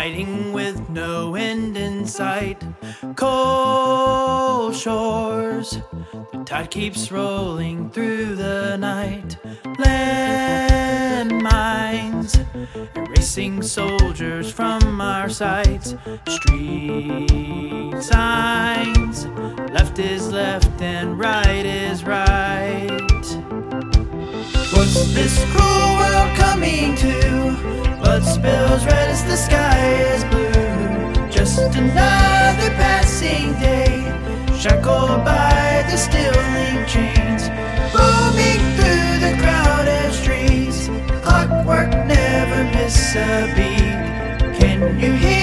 fighting with no end in sight. Cold shores, the tide keeps rolling through the night. Landmines, erasing soldiers from our sights. Street signs, left is left and right is right. What's this cruel world coming to? Blood spills red as the sky is blue. Just another passing day, shackled by the steel link chains. Roaming through the crowded streets, clockwork never miss a beat. Can you hear?